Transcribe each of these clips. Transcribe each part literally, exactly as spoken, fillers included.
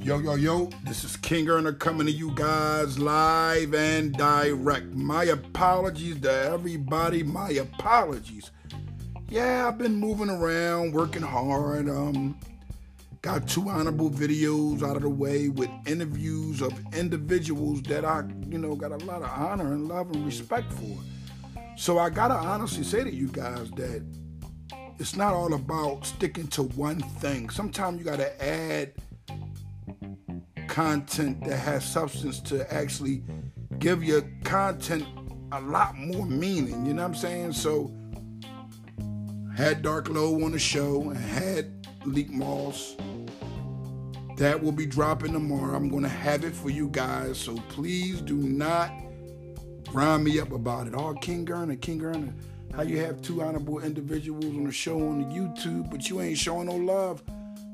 Yo, yo, yo, this is King Urner coming to you guys live and direct. My apologies to everybody, my apologies. Yeah, I've been moving around, working hard. Um, got two honorable videos out of the way with interviews of individuals that I, you know, got a lot of honor and love and respect for. So I gotta honestly say to you guys that it's not all about sticking to one thing. Sometimes you gotta add content that has substance to actually give your content a lot more meaning, you know what I'm saying? So, had Dark Low on the show and had Leak Moss. That will be dropping tomorrow. I'm going to have it for you guys, so please do not grind me up about it. Oh, King Urner, King Urner, how you have two honorable individuals on the show on the YouTube, but you ain't showing no love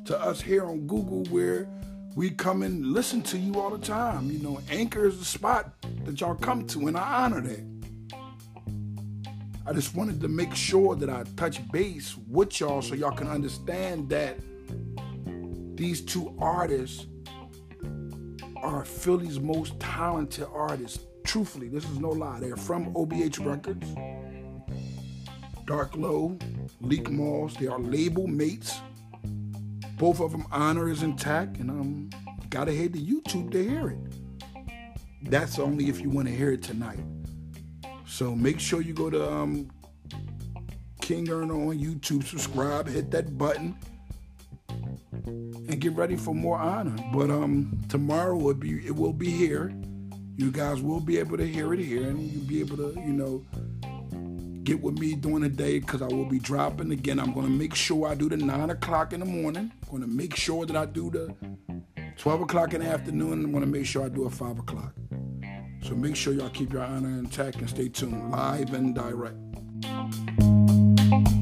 to us here on Google where we come and listen to you all the time. You know, Anchor is the spot that y'all come to, and I honor that. I just wanted to make sure that I touch base with y'all so y'all can understand that these two artists are Philly's most talented artists. Truthfully, this is no lie. They're from O B H Records. Dark Low, Leak Moss, they are label mates. Both of them honor is intact, and um, you gotta head to YouTube to hear it. That's only if you want to hear it tonight. So make sure you go to um, King Urner on YouTube, subscribe, hit that button, and get ready for more honor. But um, tomorrow will be it will be here. You guys will be able to hear it here, and you'll be able to, you know, get with me during the day because I will be dropping again. I'm going to make sure I do the nine o'clock in the morning. I'm going to make sure that I do the twelve o'clock in the afternoon. I'm going to make sure I do a five o'clock. So make sure y'all keep your honor intact and stay tuned. Live and direct.